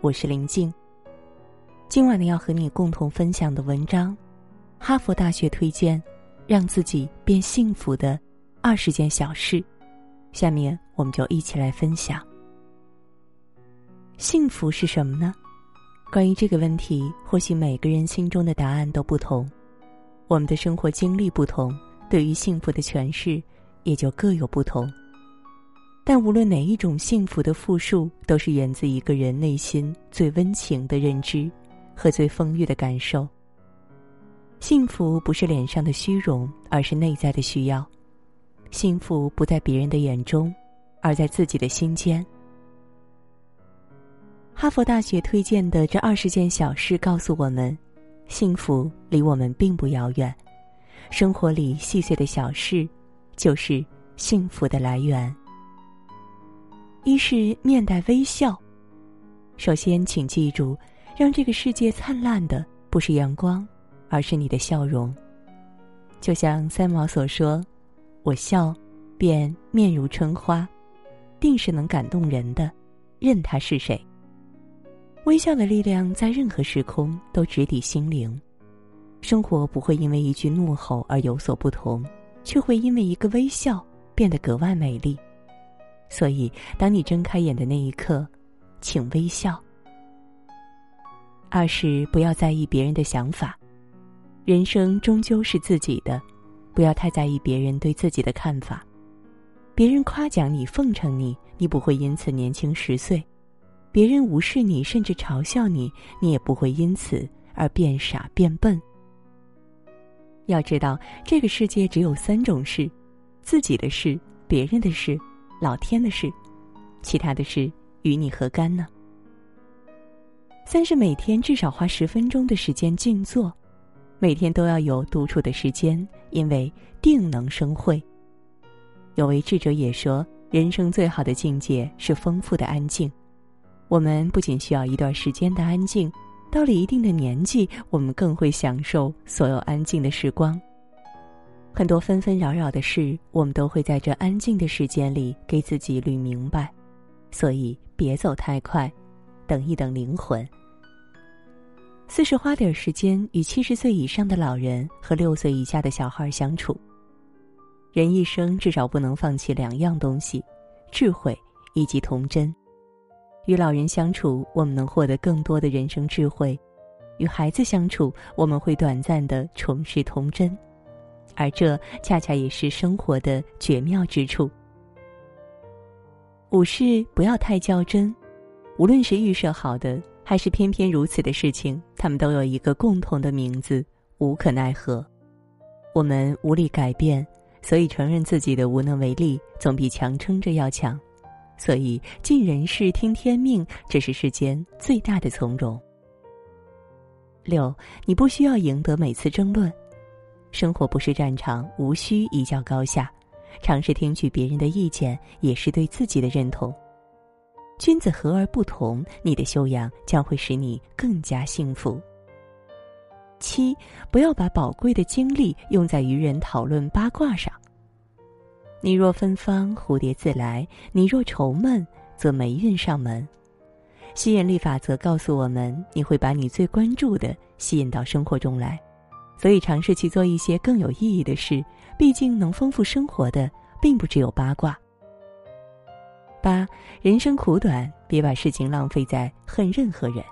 我是林静。今晚呢，要和你共同分享的文章，哈佛大学推荐让自己变幸福的20件小事。下面我们就一起来分享。幸福是什么呢？关于这个问题，或许每个人心中的答案都不同，我们的生活经历不同，对于幸福的诠释也就各有不同。但无论哪一种幸福的复述，都是源自一个人内心最温情的认知和最丰裕的感受。幸福不是脸上的虚荣，而是内在的需要。幸福不在别人的眼中，而在自己的心间。哈佛大学推荐的这20件小事告诉我们，幸福离我们并不遥远，生活里细碎的小事就是幸福的来源。一是面带微笑。首先请记住，让这个世界灿烂的不是阳光，而是你的笑容。就像三毛所说，我笑便面如春花，定是能感动人的，任他是谁。微笑的力量在任何时空都直抵心灵，生活不会因为一句怒吼而有所不同，却会因为一个微笑变得格外美丽。所以当你睁开眼的那一刻，请微笑。二是不要在意别人的想法。人生终究是自己的，不要太在意别人对自己的看法。别人夸奖你、奉承你，你不会因此年轻10岁，别人无视你甚至嘲笑你，你也不会因此而变傻变笨。要知道，这个世界只有3种事，自己的事、别人的事、老天的事，其他的事与你何干呢？3是每天至少花10分钟的时间静坐，每天都要有独处的时间，因为定能生慧。有位智者也说，人生最好的境界是丰富的安静。我们不仅需要一段时间的安静，到了一定的年纪，我们更会享受所有安静的时光。很多纷纷扰扰的事，我们都会在这安静的时间里给自己捋明白，所以别走太快，等一等灵魂。4是花点时间与70岁以上的老人和6岁以下的小孩相处。人一生至少不能放弃2样东西，智慧以及童真。与老人相处，我们能获得更多的人生智慧；与孩子相处，我们会短暂地重拾童真，而这恰恰也是生活的绝妙之处。5是不要太较真。无论是预设好的，还是偏偏如此的事情，他们都有一个共同的名字：无可奈何。我们无力改变，所以承认自己的无能为力，总比强撑着要强。所以尽人事听天命，这是世间最大的从容。6你不需要赢得每次争论。生活不是战场，无需一较高下，尝试听取别人的意见，也是对自己的认同。君子和而不同，你的修养将会使你更加幸福。7不要把宝贵的精力用在与人讨论八卦上。你若芬芳，蝴蝶自来；你若愁闷，则霉运上门。吸引力法则告诉我们，你会把你最关注的吸引到生活中来，所以尝试去做一些更有意义的事，毕竟能丰富生活的并不只有八卦。8人生苦短，别把事情浪费在恨任何人。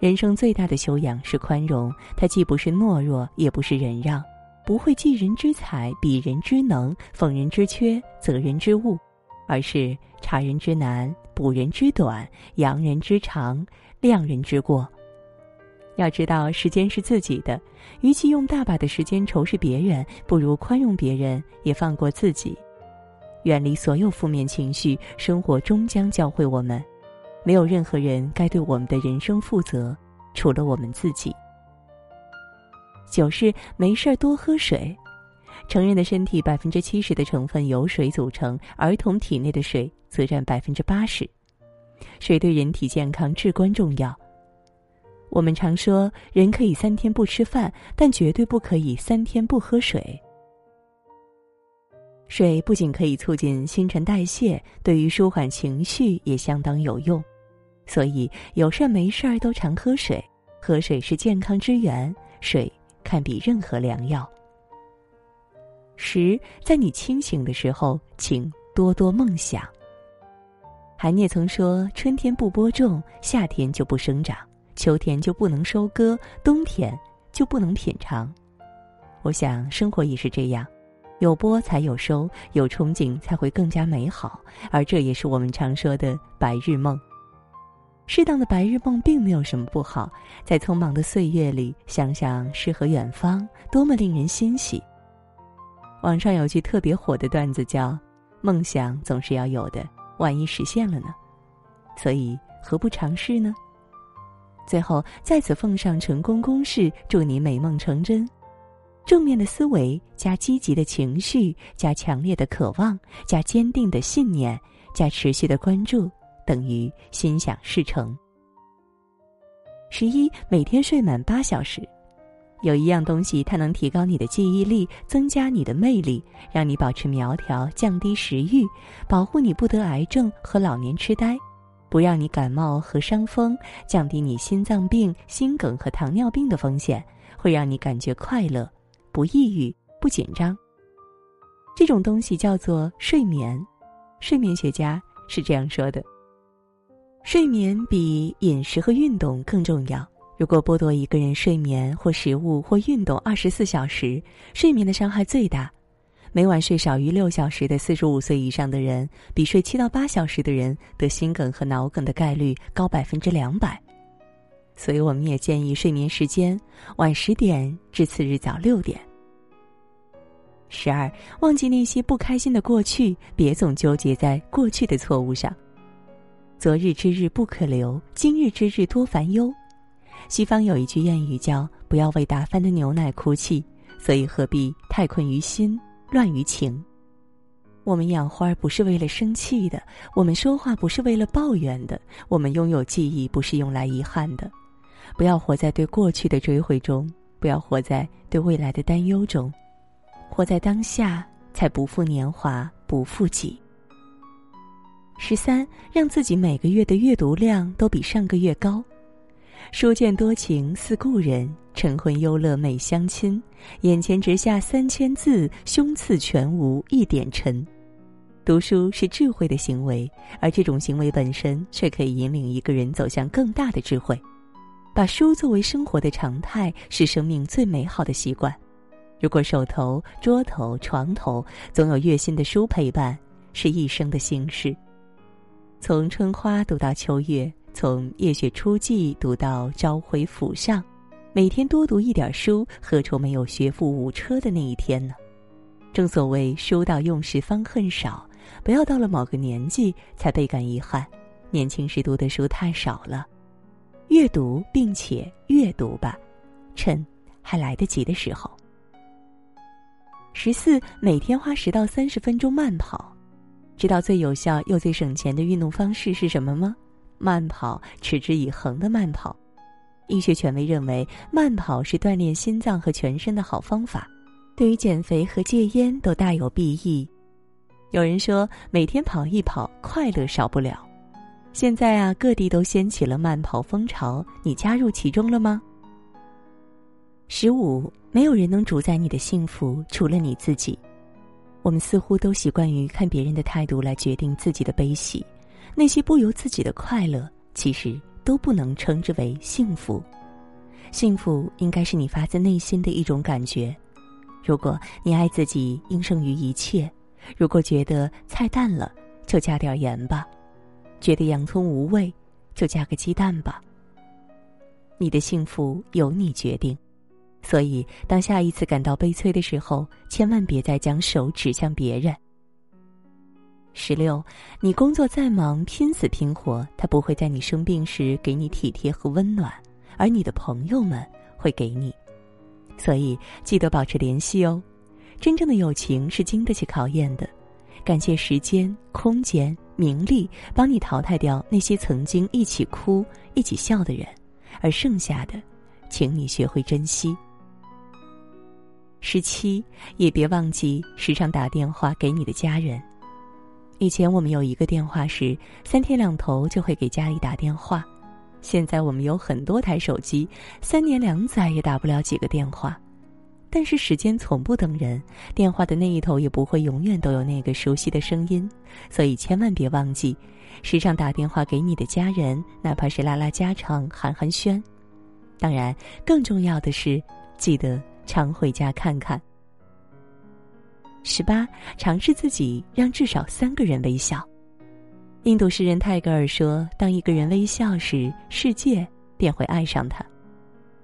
人生最大的修养是宽容，它既不是懦弱，也不是忍让，不会济人之才，比人之能，奉人之缺，责人之物，而是察人之难，补人之短，扬人之长，量人之过。要知道，时间是自己的，与其用大把的时间仇视别人，不如宽容别人，也放过自己。远离所有负面情绪，生活终将教会我们，没有任何人该对我们的人生负责，除了我们自己。9是没事儿多喝水。成人的身体70%的成分由水组成，儿童体内的水则占80%。水对人体健康至关重要。我们常说，人可以3天不吃饭，但绝对不可以3天不喝水。水不仅可以促进新陈代谢，对于舒缓情绪也相当有用。所以有事没事都常喝水，喝水是健康之源，水堪比任何良药。10，在你清醒的时候，请多多梦想。韩聂曾说，春天不播种，夏天就不生长，秋天就不能收割，冬天就不能品尝。我想生活也是这样，有播才有收，有憧憬才会更加美好，而这也是我们常说的白日梦。适当的白日梦并没有什么不好，在匆忙的岁月里，想想诗和远方，多么令人欣喜。网上有句特别火的段子叫，梦想总是要有的，万一实现了呢？所以何不尝试呢？最后在此奉上成功公式，祝你美梦成真。正面的思维加积极的情绪，加强烈的渴望，加坚定的信念，加持续的关注，等于心想事成。11，每天睡满8小时。有一样东西，它能提高你的记忆力，增加你的魅力，让你保持苗条，降低食欲，保护你不得癌症和老年痴呆，不让你感冒和伤风，降低你心脏病、心梗和糖尿病的风险，会让你感觉快乐，不抑郁，不紧张。这种东西叫做睡眠。睡眠学家是这样说的，睡眠比饮食和运动更重要。如果剥夺一个人睡眠或食物或运动24小时，睡眠的伤害最大。每晚睡少于6小时的45岁以上的人，比睡7到8小时的人得心梗和脑梗的概率高200%。所以我们也建议睡眠时间晚10点至次日早6点。12，忘记那些不开心的过去，别总纠结在过去的错误上。昨日之日不可留，今日之日多烦忧。西方有一句谚语叫，不要为打翻的牛奶哭泣，所以何必太困于心，乱于情。我们养花不是为了生气的，我们说话不是为了抱怨的，我们拥有记忆不是用来遗憾的。不要活在对过去的追悔中，不要活在对未来的担忧中，活在当下，才不负年华，不负己。13，让自己每个月的阅读量都比上个月高。书卷多情似故人，晨昏忧乐每相亲。眼前直下3000字，胸次全无一点尘。读书是智慧的行为，而这种行为本身却可以引领一个人走向更大的智慧。把书作为生活的常态，是生命最美好的习惯。如果手头、桌头、床头总有阅心的书陪伴，是一生的幸事。从春花读到秋月，从夜雪初霁读到朝晖甫上，每天多读一点书，何愁没有学富五车的那一天呢？正所谓书到用时方恨少，不要到了某个年纪才倍感遗憾，年轻时读的书太少了。阅读并且阅读吧，趁还来得及的时候。14，每天花10到30分钟慢跑。知道最有效又最省钱的运动方式是什么吗？慢跑，持之以恒的慢跑。医学权威认为，慢跑是锻炼心脏和全身的好方法，对于减肥和戒烟都大有裨益。有人说，每天跑一跑，快乐少不了。现在啊，各地都掀起了慢跑风潮，你加入其中了吗？15，没有人能主宰你的幸福，除了你自己。我们似乎都习惯于看别人的态度来决定自己的悲喜。那些不由自己的快乐，其实都不能称之为幸福。幸福应该是你发自内心的一种感觉。如果你爱自己，应胜于一切。如果觉得菜淡了，就加点盐吧；觉得洋葱无味，就加个鸡蛋吧。你的幸福由你决定。所以，当下一次感到悲催的时候，千万别再将手指向别人。16，你工作再忙，拼死拼活，他不会在你生病时给你体贴和温暖，而你的朋友们会给你。所以记得保持联系哦。真正的友情是经得起考验的。感谢时间、空间、名利，帮你淘汰掉那些曾经一起哭、一起笑的人，而剩下的，请你学会珍惜。17，也别忘记时常打电话给你的家人。以前我们有一个电话时，3天2头就会给家里打电话。现在我们有很多台手机，3年2载也打不了几个电话。但是时间从不等人，电话的那一头也不会永远都有那个熟悉的声音，所以千万别忘记，时常打电话给你的家人，哪怕是拉拉家常、寒寒暄。当然，更重要的是，记得常回家看看。18，尝试自己让至少3个人微笑。印度诗人泰戈尔说：“当一个人微笑时，世界便会爱上他。”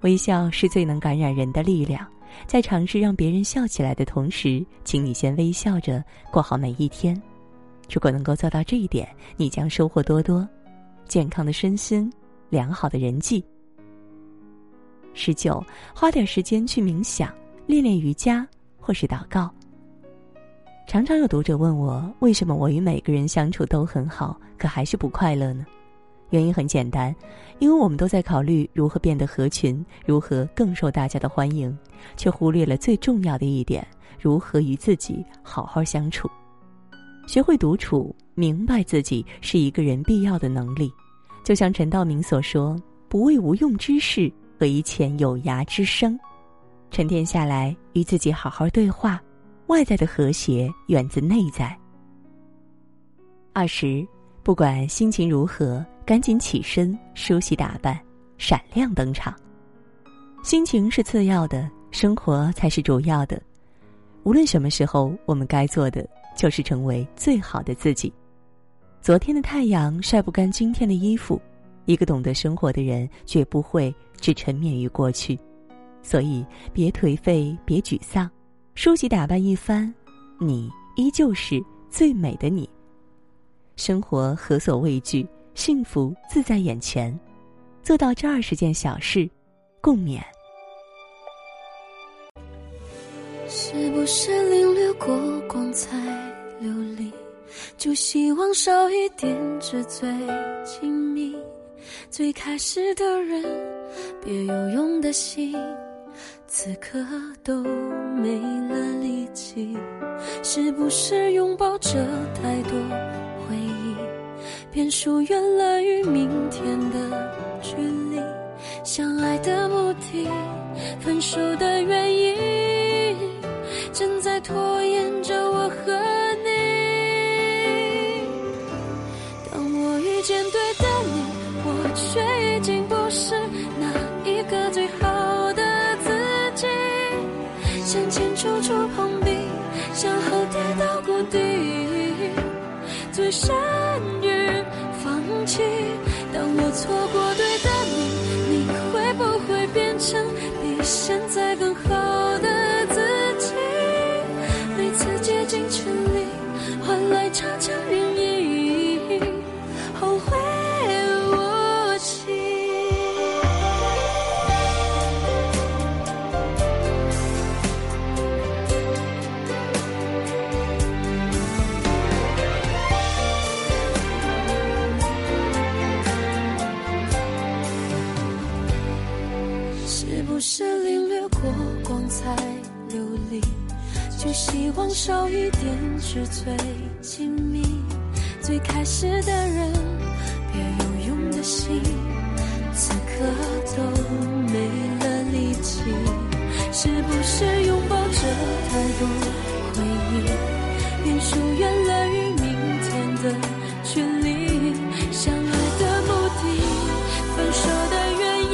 微笑是最能感染人的力量。在尝试让别人笑起来的同时，请你先微笑着过好每一天。如果能够做到这一点，你将收获多多：健康的身心，良好的人际。19，花点时间去冥想，练练瑜伽或是祷告。常常有读者问我，为什么我与每个人相处都很好，可还是不快乐呢？原因很简单，因为我们都在考虑如何变得合群，如何更受大家的欢迎，却忽略了最重要的一点，如何与自己好好相处。学会独处，明白自己是一个人必要的能力。就像陈道明所说，不为无用之事和以遣有涯之生。沉淀下来，与自己好好对话，外在的和谐源自内在。20，不管心情如何，赶紧起身，梳洗打扮，闪亮登场。心情是次要的，生活才是主要的。无论什么时候，我们该做的就是成为最好的自己。昨天的太阳晒不干今天的衣服，一个懂得生活的人绝不会只沉湎于过去。所以，别颓废，别沮丧，梳洗打扮一番，你依旧是最美的你。生活何所畏惧，幸福自在眼前。做到这20件小事，共勉。是不是领略过光彩流离，就希望少一点纸醉金迷？最开始的人，别有用的心，此刻都没了力气。是不是拥抱着太多回忆，便疏远了与明天的距离？相爱的目的，分手的原因，正在拖延着我和你。当我遇见对的你，我却已经不是那一个最好的自己。向前处处碰壁，向后跌到谷底，最善于放弃。当我错过对的你，你会不会变成比现在更好的自己？每次竭尽全力，换来常常原因，后悔无期。是不是领略过光彩流离，就希望少一点纸醉金迷？最开始的人，别有用的心，此刻都没了力气。是不是拥抱着太多回忆，便疏远了与明天的距离？相爱的目的，分手的原因，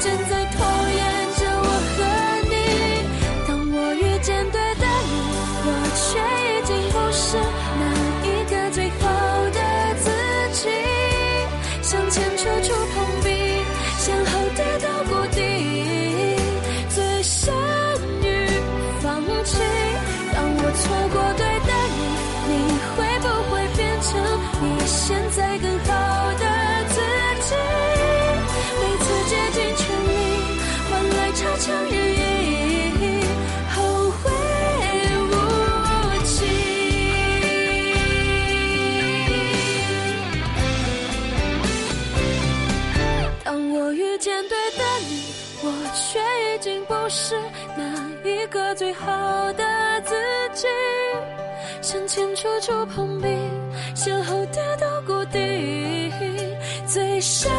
正在拖延着我和你。当我遇见对的你，我却已经不是那一个最好的自己。向前处处碰壁，向后跌到谷底，最善于放弃。当我错过对的你，你会不会变成比现在更好的自己？每次竭尽全力，换来差强人意，后悔无期。当我遇见对的你，我却已经不是那一个最好的自己。向前处处碰壁，向后跌到谷底，最深。